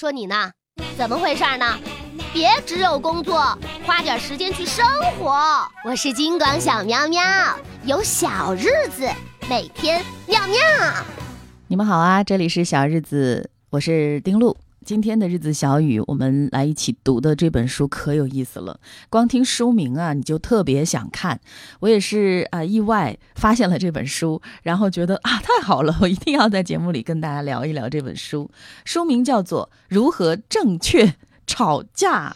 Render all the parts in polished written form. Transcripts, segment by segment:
说你呢，怎么回事呢？别只有工作，花点时间去生活。我是金广小喵喵，有小日子，每天喵喵。你们好啊，这里是小日子，我是丁璐。今天的日子小语，我们来一起读的这本书可有意思了。光听书名啊，你就特别想看。我也是意外发现了这本书，然后觉得啊太好了，我一定要在节目里跟大家聊一聊这本书。书名叫做《如何正确吵架》。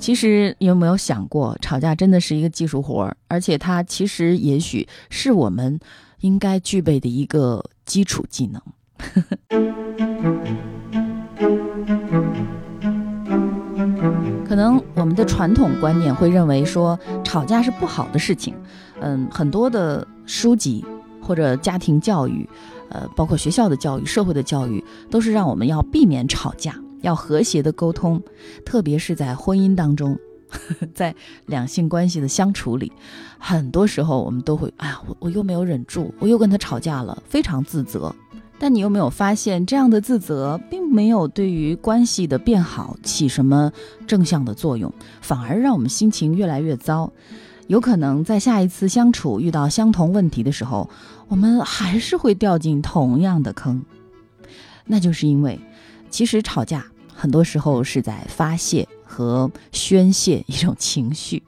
其实你有没有想过，吵架真的是一个技术活，而且它其实也许是我们应该具备的一个基础技能。可能我们的传统观念会认为说吵架是不好的事情，很多的书籍或者家庭教育，包括学校的教育、社会的教育，都是让我们要避免吵架，要和谐的沟通，特别是在婚姻当中，在两性关系的相处里，很多时候我们都会，哎呀，我又没有忍住，我又跟他吵架了，非常自责。但你有没有发现，这样的自责并没有对于关系的变好起什么正向的作用，反而让我们心情越来越糟。有可能在下一次相处遇到相同问题的时候，我们还是会掉进同样的坑。那就是因为，其实吵架很多时候是在发泄和宣泄一种情绪。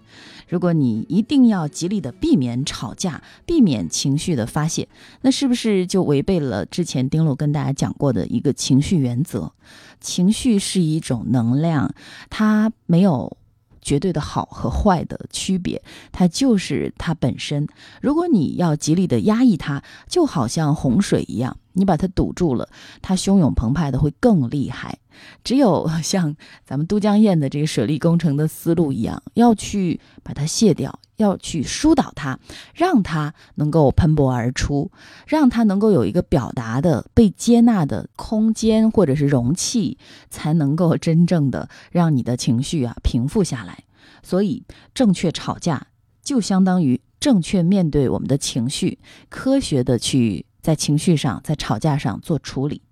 如果你一定要极力的避免吵架，避免情绪的发泄，那是不是就违背了之前丁璐跟大家讲过的一个情绪原则？情绪是一种能量，它没有绝对的好和坏的区别，它就是它本身。如果你要极力的压抑它，就好像洪水一样，你把它堵住了，它汹涌澎湃的会更厉害。只有像咱们都江堰的这个水利工程的思路一样，要去把它卸掉，要去疏导它，让它能够喷薄而出，让它能够有一个表达的被接纳的空间或者是容器，才能够真正的让你的情绪平复下来。所以正确吵架就相当于正确面对我们的情绪，科学的去在情绪上，在吵架上做处理。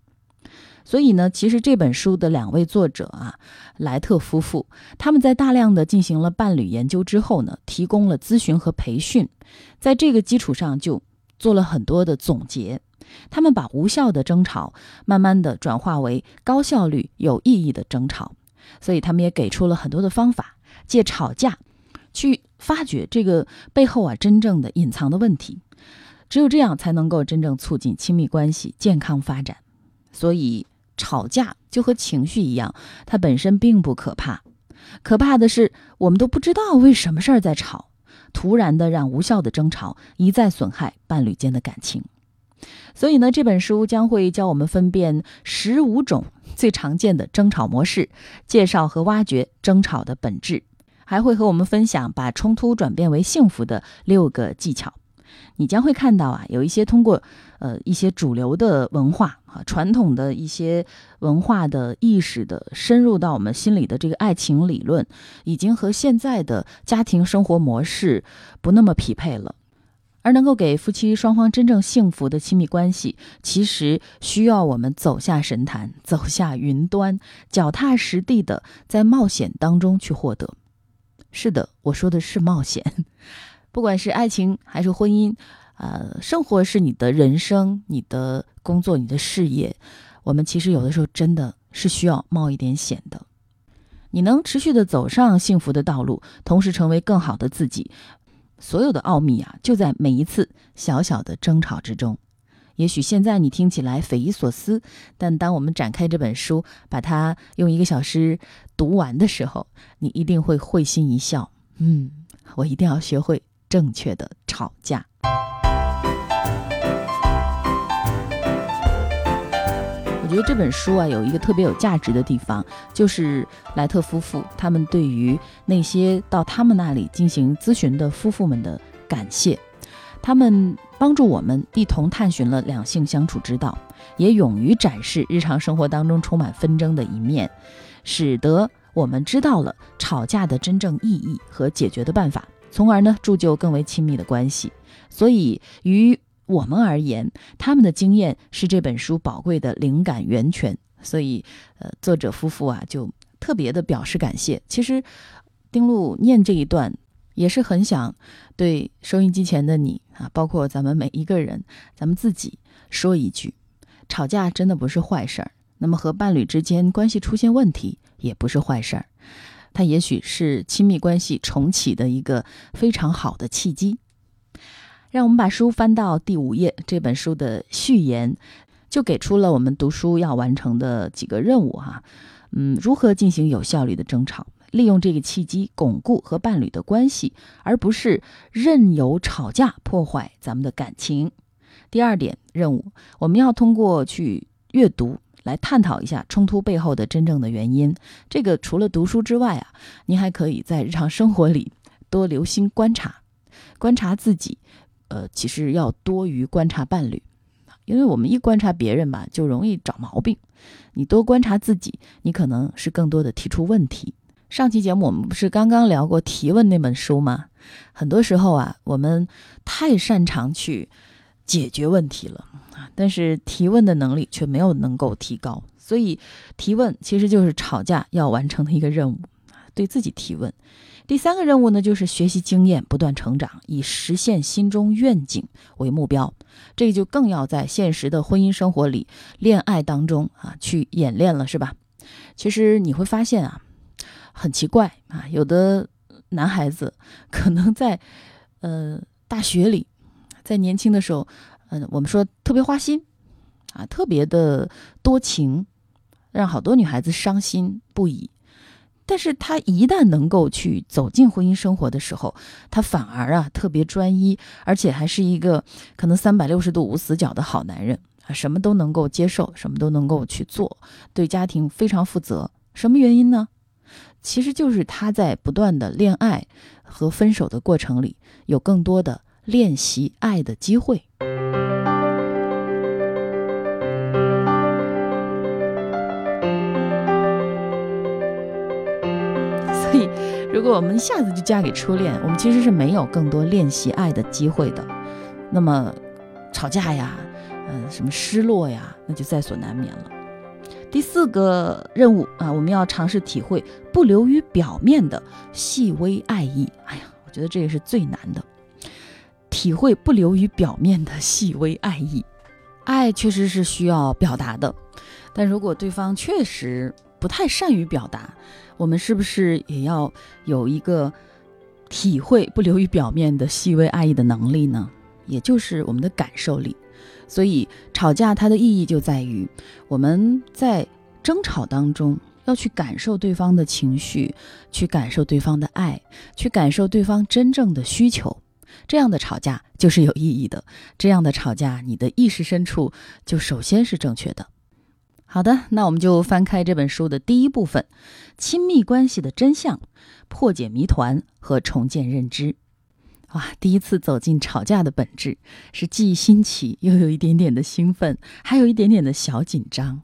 所以呢，其实这本书的两位作者莱特夫妇，他们在大量的进行了伴侣研究之后呢，提供了咨询和培训，在这个基础上就做了很多的总结。他们把无效的争吵慢慢的转化为高效率有意义的争吵，所以他们也给出了很多的方法，借吵架去发掘这个背后真正的隐藏的问题。只有这样才能够真正促进亲密关系健康发展。所以吵架就和情绪一样，它本身并不可怕，可怕的是我们都不知道为什么事儿在吵，突然的让无效的争吵一再损害伴侣间的感情。所以呢，这本书将会教我们分辨15种最常见的争吵模式，介绍和挖掘争吵的本质，还会和我们分享把冲突转变为幸福的6个技巧。你将会看到有一些通过一些主流的文化传统的一些文化的意识的深入到我们心里的这个爱情理论，已经和现在的家庭生活模式不那么匹配了。而能够给夫妻双方真正幸福的亲密关系，其实需要我们走下神坛，走下云端，脚踏实地的在冒险当中去获得。是的，我说的是冒险。不管是爱情还是婚姻，生活是你的人生，你的工作，你的事业，我们其实有的时候真的是需要冒一点险的。你能持续的走上幸福的道路，同时成为更好的自己，所有的奥秘就在每一次小小的争吵之中。也许现在你听起来匪夷所思，但当我们展开这本书，把它用1个小时读完的时候，你一定会会心一笑。我一定要学会正确的吵架。我觉得这本书有一个特别有价值的地方，就是莱特夫妇他们对于那些到他们那里进行咨询的夫妇们的感谢。他们帮助我们一同探寻了两性相处之道，也勇于展示日常生活当中充满纷争的一面，使得我们知道了吵架的真正意义和解决的办法，从而呢铸就更为亲密的关系。所以于我们而言，他们的经验是这本书宝贵的灵感源泉，所以作者夫妇啊就特别的表示感谢。其实丁璐念这一段也是很想对收音机前的你啊，包括咱们每一个人，咱们自己说一句，吵架真的不是坏事儿。那么和伴侣之间关系出现问题也不是坏事儿，它也许是亲密关系重启的一个非常好的契机。让我们把书翻到第5页，这本书的序言就给出了我们读书要完成的几个任务哈。如何进行有效率的争吵，利用这个契机巩固和伴侣的关系，而不是任由吵架破坏咱们的感情。第2点任务，我们要通过去阅读来探讨一下冲突背后的真正的原因。这个除了读书之外啊，您还可以在日常生活里多留心观察自己，其实要多于观察伴侣，因为我们一观察别人吧，就容易找毛病。你多观察自己，你可能是更多的提出问题。上期节目我们不是刚刚聊过《提问》那本书吗？很多时候啊，我们太擅长去解决问题了，但是提问的能力却没有能够提高，所以提问其实就是吵架要完成的一个任务，对自己提问。第3个任务呢，就是学习经验，不断成长，以实现心中愿景为目标。这就更要在现实的婚姻生活里、恋爱当中啊去演练了，是吧？其实你会发现啊，很奇怪啊，有的男孩子可能在大学里，在年轻的时候，我们说特别花心啊，特别的多情，让好多女孩子伤心不已。但是他一旦能够去走进婚姻生活的时候，他反而啊特别专一，而且还是一个可能360度无死角的好男人啊，什么都能够接受，什么都能够去做，对家庭非常负责。什么原因呢？其实就是他在不断的恋爱和分手的过程里，有更多的练习爱的机会。所以如果我们一下子就嫁给初恋，我们其实是没有更多练习爱的机会的。那么吵架呀，什么失落呀，那就在所难免了。第4个任务啊，我们要尝试体会不流于表面的细微爱意。哎呀，我觉得这个是最难的，体会不流于表面的细微爱意。爱确实是需要表达的，但如果对方确实不太善于表达，我们是不是也要有一个体会不流于表面的细微爱意的能力呢？也就是我们的感受力。所以吵架它的意义就在于我们在争吵当中要去感受对方的情绪，去感受对方的爱，去感受对方真正的需求。这样的吵架就是有意义的，这样的吵架你的意识深处就首先是正确的。好的，那我们就翻开这本书的第1部分，亲密关系的真相，破解谜团和重建认知。哇，第一次走进吵架的本质，是既新奇又有一点点的兴奋，还有一点点的小紧张。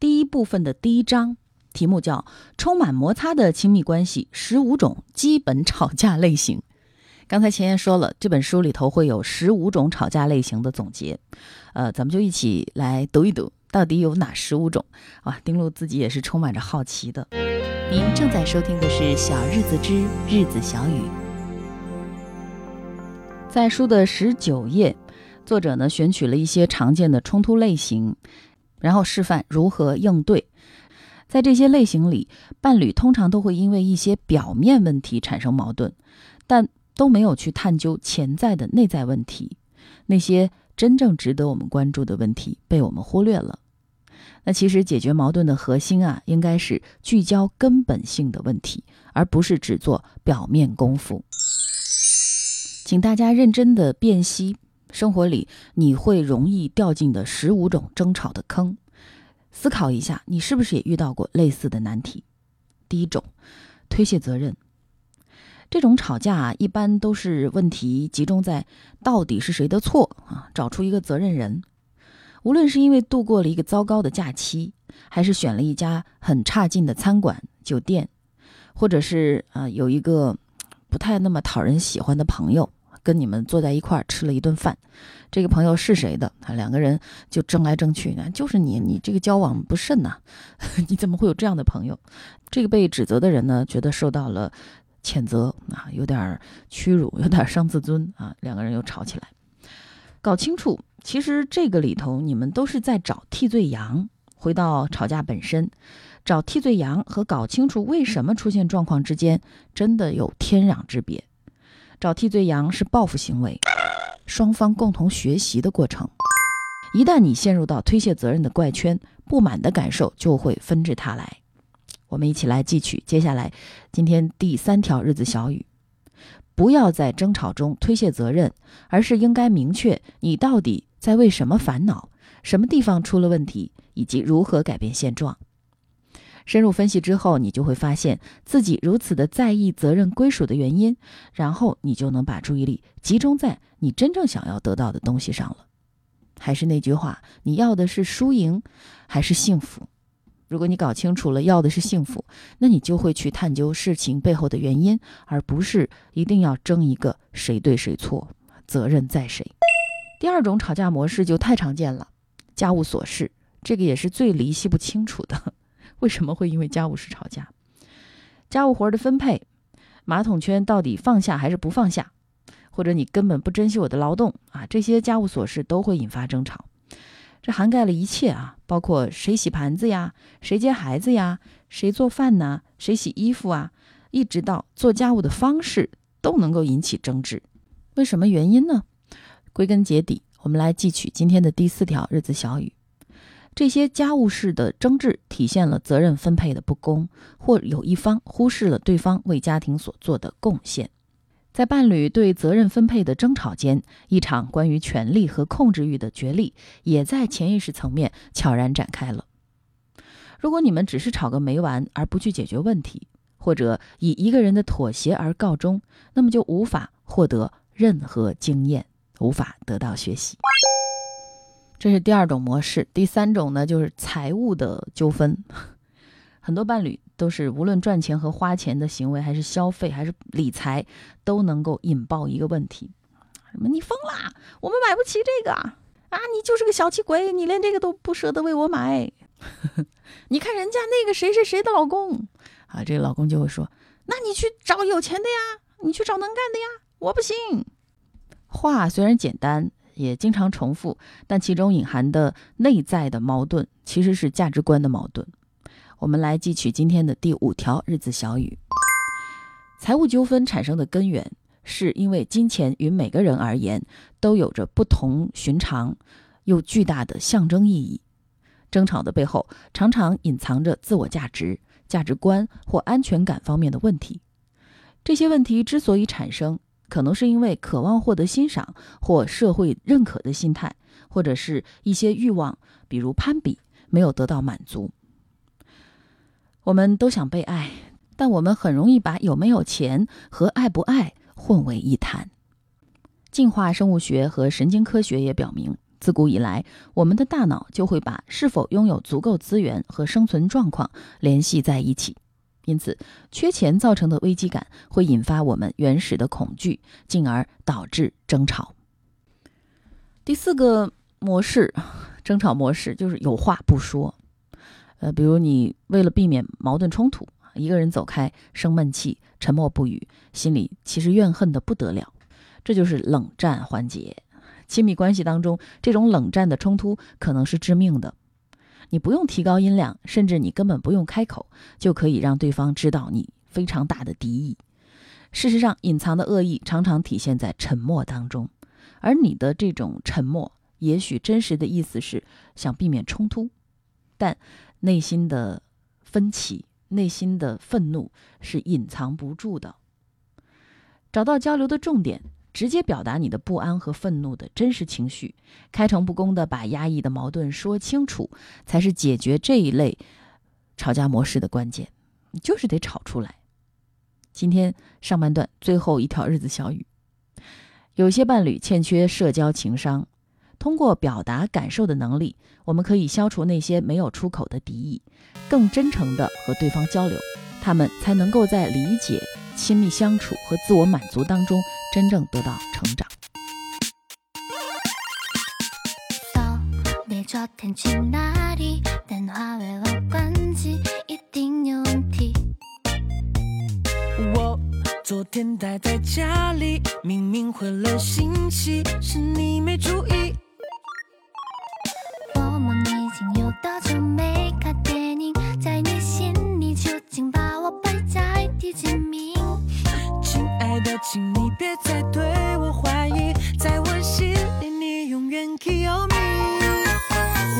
第1部分的第1章题目叫充满摩擦的亲密关系，15种基本吵架类型。刚才前言说了，这本书里头会有15种吵架类型的总结，咱们就一起来读一读，到底有哪15种？哇，丁璐自己也是充满着好奇的。您正在收听的是《小日子之日子小语》。在书的19页，作者呢选取了一些常见的冲突类型，然后示范如何应对。在这些类型里，伴侣通常都会因为一些表面问题产生矛盾，但都没有去探究潜在的内在问题，那些真正值得我们关注的问题被我们忽略了。那其实解决矛盾的核心啊，应该是聚焦根本性的问题，而不是只做表面功夫。请大家认真的辨析生活里你会容易掉进的15种争吵的坑，思考一下你是不是也遇到过类似的难题。第1种，推卸责任。这种吵架啊，一般都是问题集中在到底是谁的错啊，找出一个责任人。无论是因为度过了一个糟糕的假期，还是选了一家很差劲的餐馆、酒店，或者是有一个不太那么讨人喜欢的朋友，跟你们坐在一块儿吃了一顿饭，这个朋友是谁的啊？两个人就争来争去呢，就是你这个交往不慎呐、啊，你怎么会有这样的朋友？这个被指责的人呢，觉得受到了谴责啊，有点屈辱，有点伤自尊啊，两个人又吵起来。搞清楚，其实这个里头你们都是在找替罪羊。回到吵架本身，找替罪羊和搞清楚为什么出现状况之间真的有天壤之别。找替罪羊是报复行为，双方共同学习的过程。一旦你陷入到推卸责任的怪圈，不满的感受就会纷至沓来。我们一起来汲取接下来今天第3条日子小语：不要在争吵中推卸责任，而是应该明确你到底在为什么烦恼，什么地方出了问题，以及如何改变现状。深入分析之后，你就会发现自己如此的在意责任归属的原因，然后你就能把注意力集中在你真正想要得到的东西上了。还是那句话，你要的是输赢还是幸福？如果你搞清楚了要的是幸福，那你就会去探究事情背后的原因，而不是一定要争一个谁对谁错，责任在谁。第二种吵架模式就太常见了，家务琐事，这个也是最离析不清楚的。为什么会因为家务事吵架？家务活的分配，马桶圈到底放下还是不放下，或者你根本不珍惜我的劳动啊，这些家务琐事都会引发争吵。这涵盖了一切啊，包括谁洗盘子呀，谁接孩子呀，谁做饭呐，谁洗衣服啊，一直到做家务的方式都能够引起争执。为什么原因呢？归根结底，我们来汲取今天的第4条日子小语。这些家务事的争执体现了责任分配的不公，或有一方忽视了对方为家庭所做的贡献。在伴侣对责任分配的争吵间，一场关于权力和控制欲的角力也在潜意识层面悄然展开了。如果你们只是吵个没完而不去解决问题，或者以一个人的妥协而告终，那么就无法获得任何经验，无法得到学习。这是第2种模式。第3种呢，就是财务的纠纷。很多伴侣都是无论赚钱和花钱的行为，还是消费，还是理财，都能够引爆一个问题。什么你疯啦，我们买不起这个啊！你就是个小气鬼，你连这个都不舍得为我买。你看人家那个谁谁谁的老公啊，这个老公就会说，那你去找有钱的呀，你去找能干的呀，我不行。话虽然简单，也经常重复，但其中隐含的内在的矛盾其实是价值观的矛盾。我们来汲取今天的第5条日子小语。财务纠纷产生的根源是因为金钱与每个人而言都有着不同寻常又巨大的象征意义。争吵的背后常常隐藏着自我价值、价值观或安全感方面的问题。这些问题之所以产生，可能是因为渴望获得欣赏或社会认可的心态，或者是一些欲望，比如攀比，没有得到满足。我们都想被爱，但我们很容易把有没有钱和爱不爱混为一谈。进化生物学和神经科学也表明，自古以来，我们的大脑就会把是否拥有足够资源和生存状况联系在一起。因此，缺钱造成的危机感会引发我们原始的恐惧，进而导致争吵。第4个模式，争吵模式，就是有话不说。比如你为了避免矛盾冲突，一个人走开，生闷气，沉默不语，心里其实怨恨的不得了。这就是冷战环节。亲密关系当中，这种冷战的冲突可能是致命的。你不用提高音量，甚至你根本不用开口，就可以让对方知道你非常大的敌意。事实上，隐藏的恶意常常体现在沉默当中，而你的这种沉默，也许真实的意思是想避免冲突，但内心的分歧、内心的愤怒是隐藏不住的。找到交流的重点，直接表达你的不安和愤怒的真实情绪，开诚布公地把压抑的矛盾说清楚，才是解决这一类吵架模式的关键。你就是得吵出来。今天上半段最后一条日子小语，有些伴侣欠缺社交情商，通过表达感受的能力，我们可以消除那些没有出口的敌意，更真诚地和对方交流，他们才能够在理解、亲密相处和自我满足当中真正得到成长。我昨天待在家里，明明回了信息，是你没注意。我们已经有多久没看电影，在你心里究竟把我排在第几名？亲爱的，请你别再对我怀疑，在我心里你永远 kill me。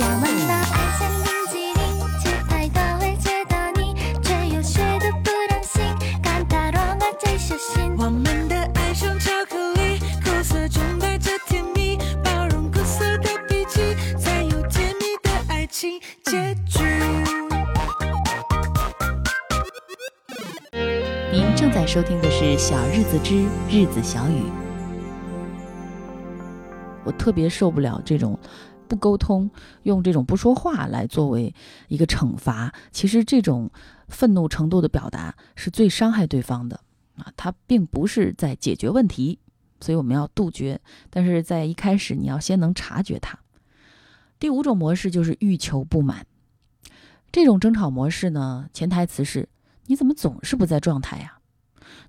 我们的爱像冰激凌，期待的会见到你，却又学得不忍心，感到让我最小心。我们的爱像巧克力，苦涩中带着甜蜜，包容苦涩的脾气，才有甜蜜的爱情结局。您正在收听的是《小日子之日子小语》。我特别受不了这种不沟通，用这种不说话来作为一个惩罚。其实这种愤怒程度的表达是最伤害对方的啊，它并不是在解决问题，所以我们要杜绝。但是在一开始，你要先能察觉它。第5种模式就是欲求不满。这种争吵模式呢，潜台词是你怎么总是不在状态呀？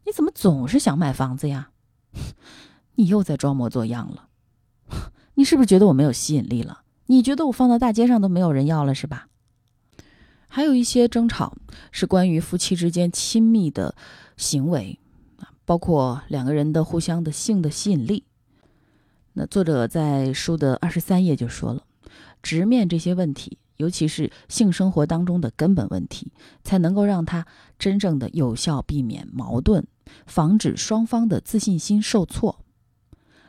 你怎么总是想买房子呀？你又在装模作样了。你是不是觉得我没有吸引力了？你觉得我放到大街上都没有人要了是吧？还有一些争吵是关于夫妻之间亲密的行为，包括两个人的互相的性的吸引力。那作者在书的23页就说了，直面这些问题，尤其是性生活当中的根本问题，才能够让它真正的有效避免矛盾，防止双方的自信心受挫。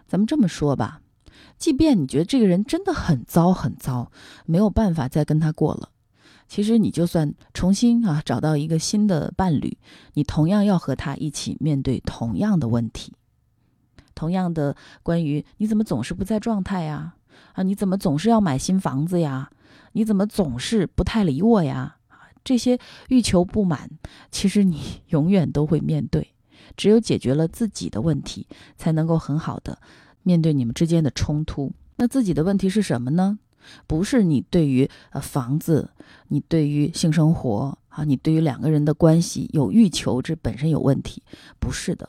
咱们这么说吧，即便你觉得这个人真的很糟很糟，没有办法再跟他过了，其实你就算重新找到一个新的伴侣，你同样要和他一起面对同样的问题，同样的关于你怎么总是不在状态呀？你怎么总是要买新房子呀？你怎么总是不太理我呀？这些欲求不满，其实你永远都会面对。只有解决了自己的问题，才能够很好的面对你们之间的冲突。那自己的问题是什么呢？不是你对于房子，你对于性生活啊，你对于两个人的关系有欲求，这本身有问题，不是的，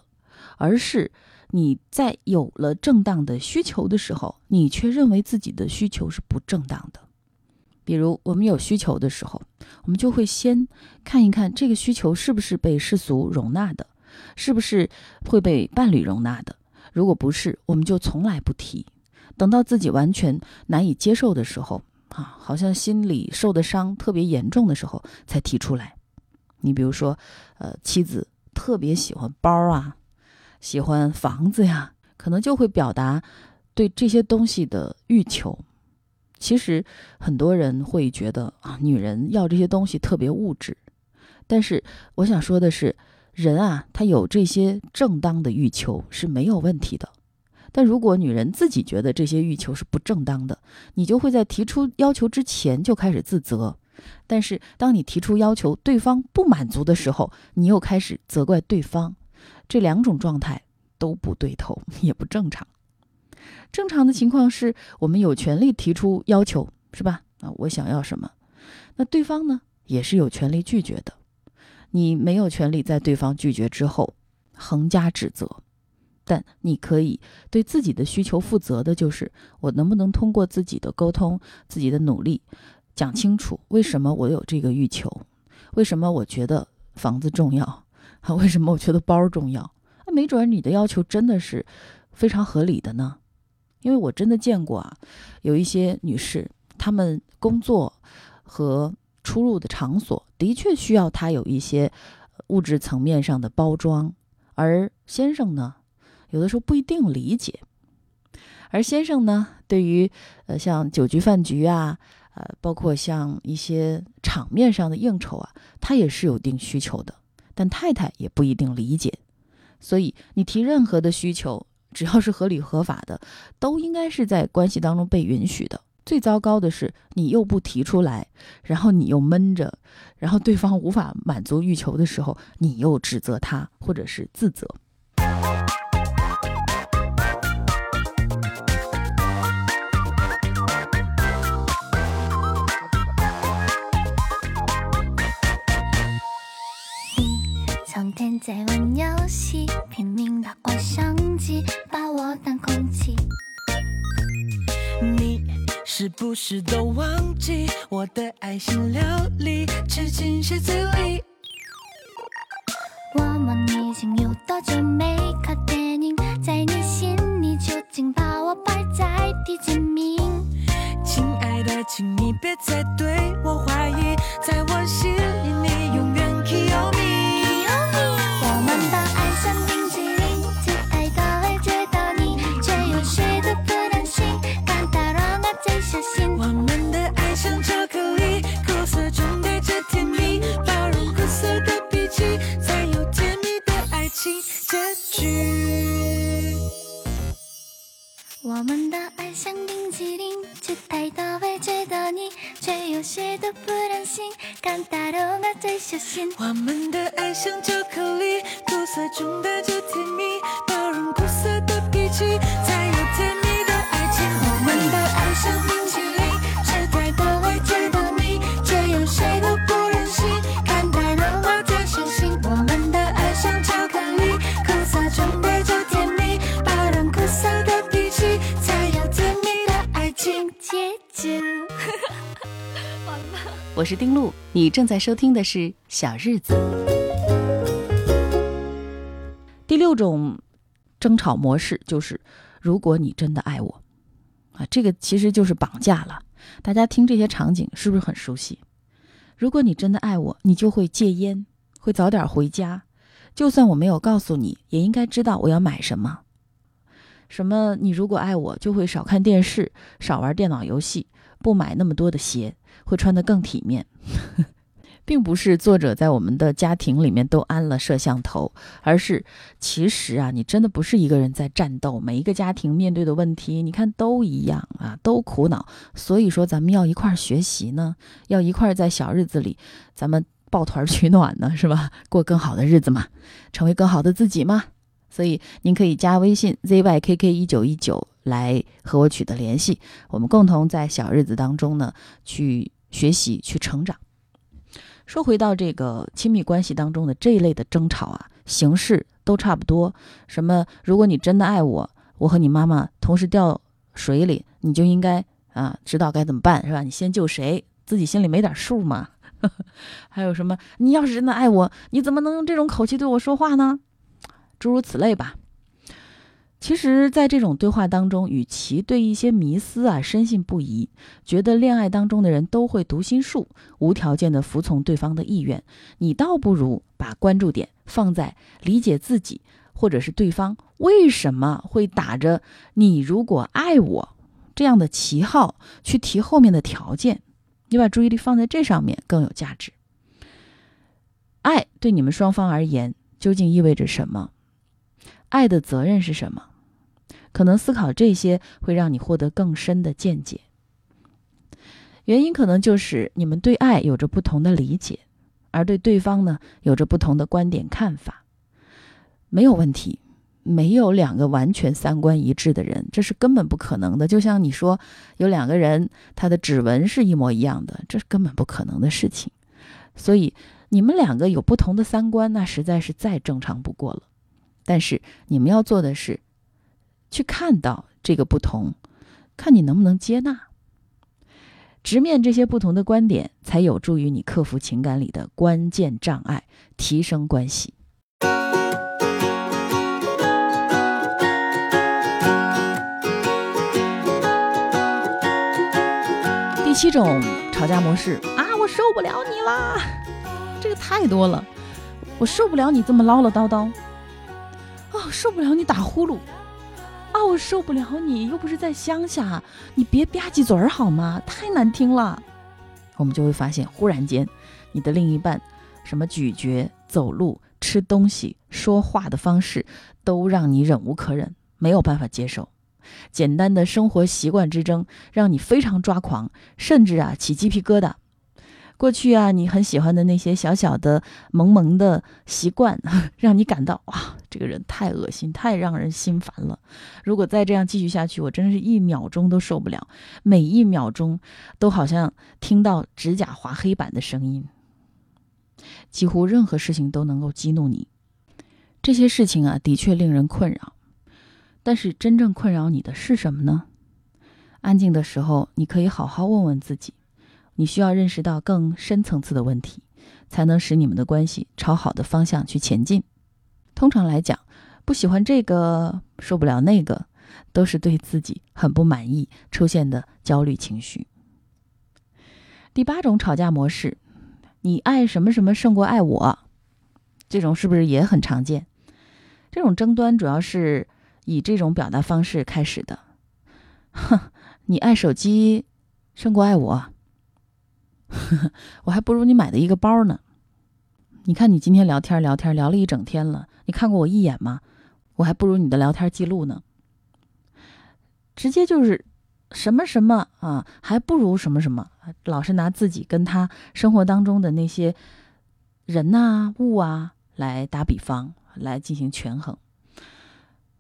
而是你在有了正当的需求的时候，你却认为自己的需求是不正当的。比如我们有需求的时候，我们就会先看一看这个需求是不是被世俗容纳的，是不是会被伴侣容纳的。如果不是，我们就从来不提。等到自己完全难以接受的时候啊，好像心里受的伤特别严重的时候才提出来。你比如说妻子特别喜欢包啊，喜欢房子呀，可能就会表达对这些东西的欲求。其实很多人会觉得女人要这些东西特别物质，但是我想说的是，人啊，他有这些正当的欲求是没有问题的。但如果女人自己觉得这些欲求是不正当的，你就会在提出要求之前就开始自责。但是当你提出要求，对方不满足的时候，你又开始责怪对方。这两种状态都不对头，也不正常。正常的情况是我们有权利提出要求，是吧？我想要什么，那对方呢也是有权利拒绝的。你没有权利在对方拒绝之后横加指责，但你可以对自己的需求负责的，就是我能不能通过自己的沟通，自己的努力，讲清楚为什么我有这个欲求，为什么我觉得房子重要，为什么我觉得包重要。没准你的要求真的是非常合理的呢。因为我真的见过有一些女士，她们工作和出入的场所的确需要她有一些物质层面上的包装，而先生呢有的时候不一定理解。而先生呢对于像酒局饭局啊，包括像一些场面上的应酬啊，他也是有一定需求的，但太太也不一定理解。所以你提任何的需求，只要是合理合法的，都应该是在关系当中被允许的。最糟糕的是你又不提出来，然后你又闷着，然后对方无法满足欲求的时候，你又指责他或者是自责。苍天在玩游戏，拼命打怪升级，把我当空气。你是不是都忘记我的爱心料理吃进谁嘴里？我们已经有多久没看电影？在你心里究竟把我摆在第几名？亲爱的，请你别再对我怀疑，在我心里你永远 Kiyomi。我们的爱像冰淇淋，最爱的会追到你，却又谁都不忍心，感到让我最小心。我们的爱像巧克力，苦涩中带着甜蜜，包容苦涩的脾气，才有甜蜜的爱情结局。我们的爱像冰淇淋，吃太多会追到你，却有谁都不忍心，看到了我最小心。我们的爱像巧克力，苦涩中带着甜蜜，包容苦涩的脾气，才有甜蜜的爱情。我们的爱像冰淇淋，吃太多会追到你，却有谁都不忍心，看到了我最小心。我们的爱像巧克力，苦涩中带着甜蜜，包容苦涩的才有甜蜜的爱情结局。我是丁路，你正在收听的是《小日子》。第六种争吵模式就是，如果你真的爱我，这个其实就是绑架了。大家听这些场景是不是很熟悉？如果你真的爱我，你就会戒烟，会早点回家。就算我没有告诉你，也应该知道我要买什么。什么？你如果爱我，就会少看电视，少玩电脑游戏，不买那么多的鞋，会穿得更体面。并不是作者在我们的家庭里面都安了摄像头，而是其实你真的不是一个人在战斗，每一个家庭面对的问题，你看都一样都苦恼。所以说，咱们要一块儿学习呢，要一块儿在小日子里，咱们抱团取暖呢，是吧？过更好的日子嘛，成为更好的自己嘛。所以您可以加微信 ZYKK1919 来和我取得联系，我们共同在小日子当中呢去学习去成长。说回到这个亲密关系当中的这一类的争吵形式都差不多。什么如果你真的爱我，我和你妈妈同时掉水里，你就应该知道该怎么办，是吧？你先救谁，自己心里没点数吗？还有什么你要是真的爱我，你怎么能用这种口气对我说话呢？诸如此类吧。其实在这种对话当中，与其对一些迷思深信不疑，觉得恋爱当中的人都会读心术，无条件的服从对方的意愿，你倒不如把关注点放在理解自己或者是对方为什么会打着你如果爱我这样的旗号去提后面的条件，你把注意力放在这上面更有价值。爱对你们双方而言究竟意味着什么？爱的责任是什么？可能思考这些会让你获得更深的见解。原因可能就是你们对爱有着不同的理解，而对对方呢有着不同的观点看法。没有问题，没有两个完全三观一致的人，这是根本不可能的。就像你说有两个人他的指纹是一模一样的，这是根本不可能的事情。所以你们两个有不同的三观，那实在是再正常不过了。但是你们要做的是去看到这个不同，看你能不能接纳，直面这些不同的观点，才有助于你克服情感里的关键障碍，提升关系。第七种吵架模式我受不了你啦，这个太多了。我受不了你这么唠唠叨叨，我受不了你打呼噜，我受不了你又不是在乡下，你别吧唧嘴儿好吗？太难听了。我们就会发现，忽然间你的另一半什么咀嚼、走路、吃东西、说话的方式都让你忍无可忍，没有办法接受。简单的生活习惯之争让你非常抓狂，甚至起鸡皮疙瘩。过去你很喜欢的那些小小的萌萌的习惯，让你感到哇，这个人太恶心，太让人心烦了。如果再这样继续下去，我真是一秒钟都受不了，每一秒钟都好像听到指甲划黑板的声音。几乎任何事情都能够激怒你。这些事情啊，的确令人困扰，但是真正困扰你的是什么呢？安静的时候，你可以好好问问自己，你需要认识到更深层次的问题，才能使你们的关系朝好的方向去前进。通常来讲，不喜欢这个，受不了那个，都是对自己很不满意出现的焦虑情绪。第八种吵架模式，你爱什么什么胜过爱我，这种是不是也很常见？这种争端主要是以这种表达方式开始的。哼，你爱手机胜过爱我，我还不如你买的一个包呢。你看你今天聊天聊了一整天了，你看过我一眼吗？我还不如你的聊天记录呢。直接就是什么什么啊，还不如什么什么，老是拿自己跟他生活当中的那些人啊物啊来打比方，来进行权衡。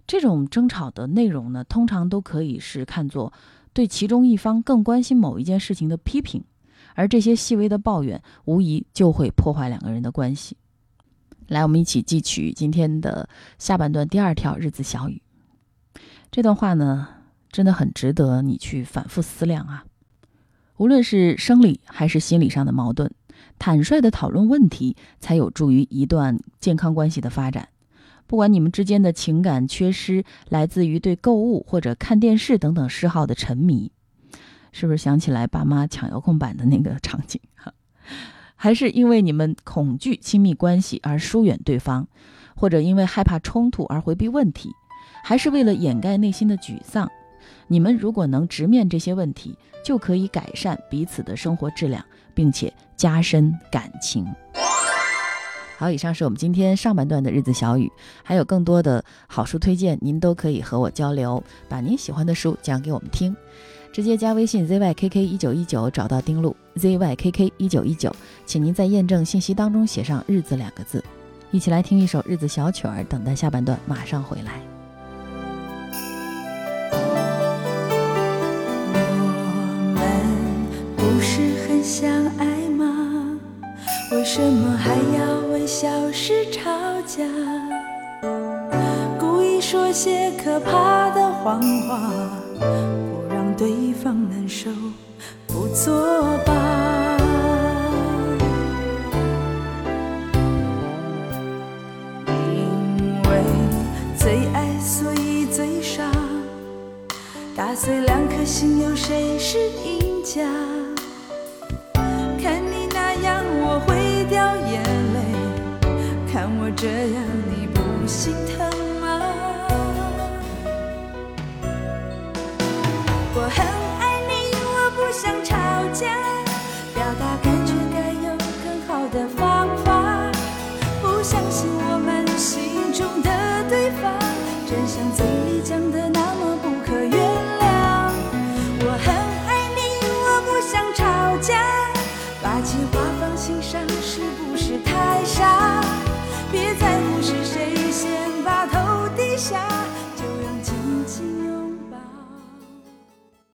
这种争吵的内容呢，通常都可以是看作对其中一方更关心某一件事情的批评，而这些细微的抱怨无疑就会破坏两个人的关系。来，我们一起汲取今天的下半段第2条日子小语。这段话呢，真的很值得你去反复思量啊。无论是生理还是心理上的矛盾，坦率地讨论问题才有助于一段健康关系的发展。不管你们之间的情感缺失来自于对购物或者看电视等等嗜好的沉迷，是不是想起来爸妈抢遥控板的那个场景？还是因为你们恐惧亲密关系而疏远对方，或者因为害怕冲突而回避问题，还是为了掩盖内心的沮丧？你们如果能直面这些问题，就可以改善彼此的生活质量，并且加深感情。好，以上是我们今天上半段的日子小语，还有更多的好书推荐，您都可以和我交流，把您喜欢的书讲给我们听。直接加微信 ZYKK1919 找到丁路 ZYKK1919， 请您在验证信息当中写上日子2个字。一起来听一首日子小曲儿，等待下半段马上回来。我们不是很相爱吗？为什么还要为小事吵架，故意说些可怕的谎话，对方难受，不作罢。因为最爱所以最傻，打碎2颗心，有谁是赢家？看你那样我会掉眼泪，看我这样你不心疼。我很爱你，我不想吵架，表达感觉该有更好的方法，不相信我们心中的对方，真像嘴里讲的那么不可原谅。我很爱你，我不想吵架，把计划放心上。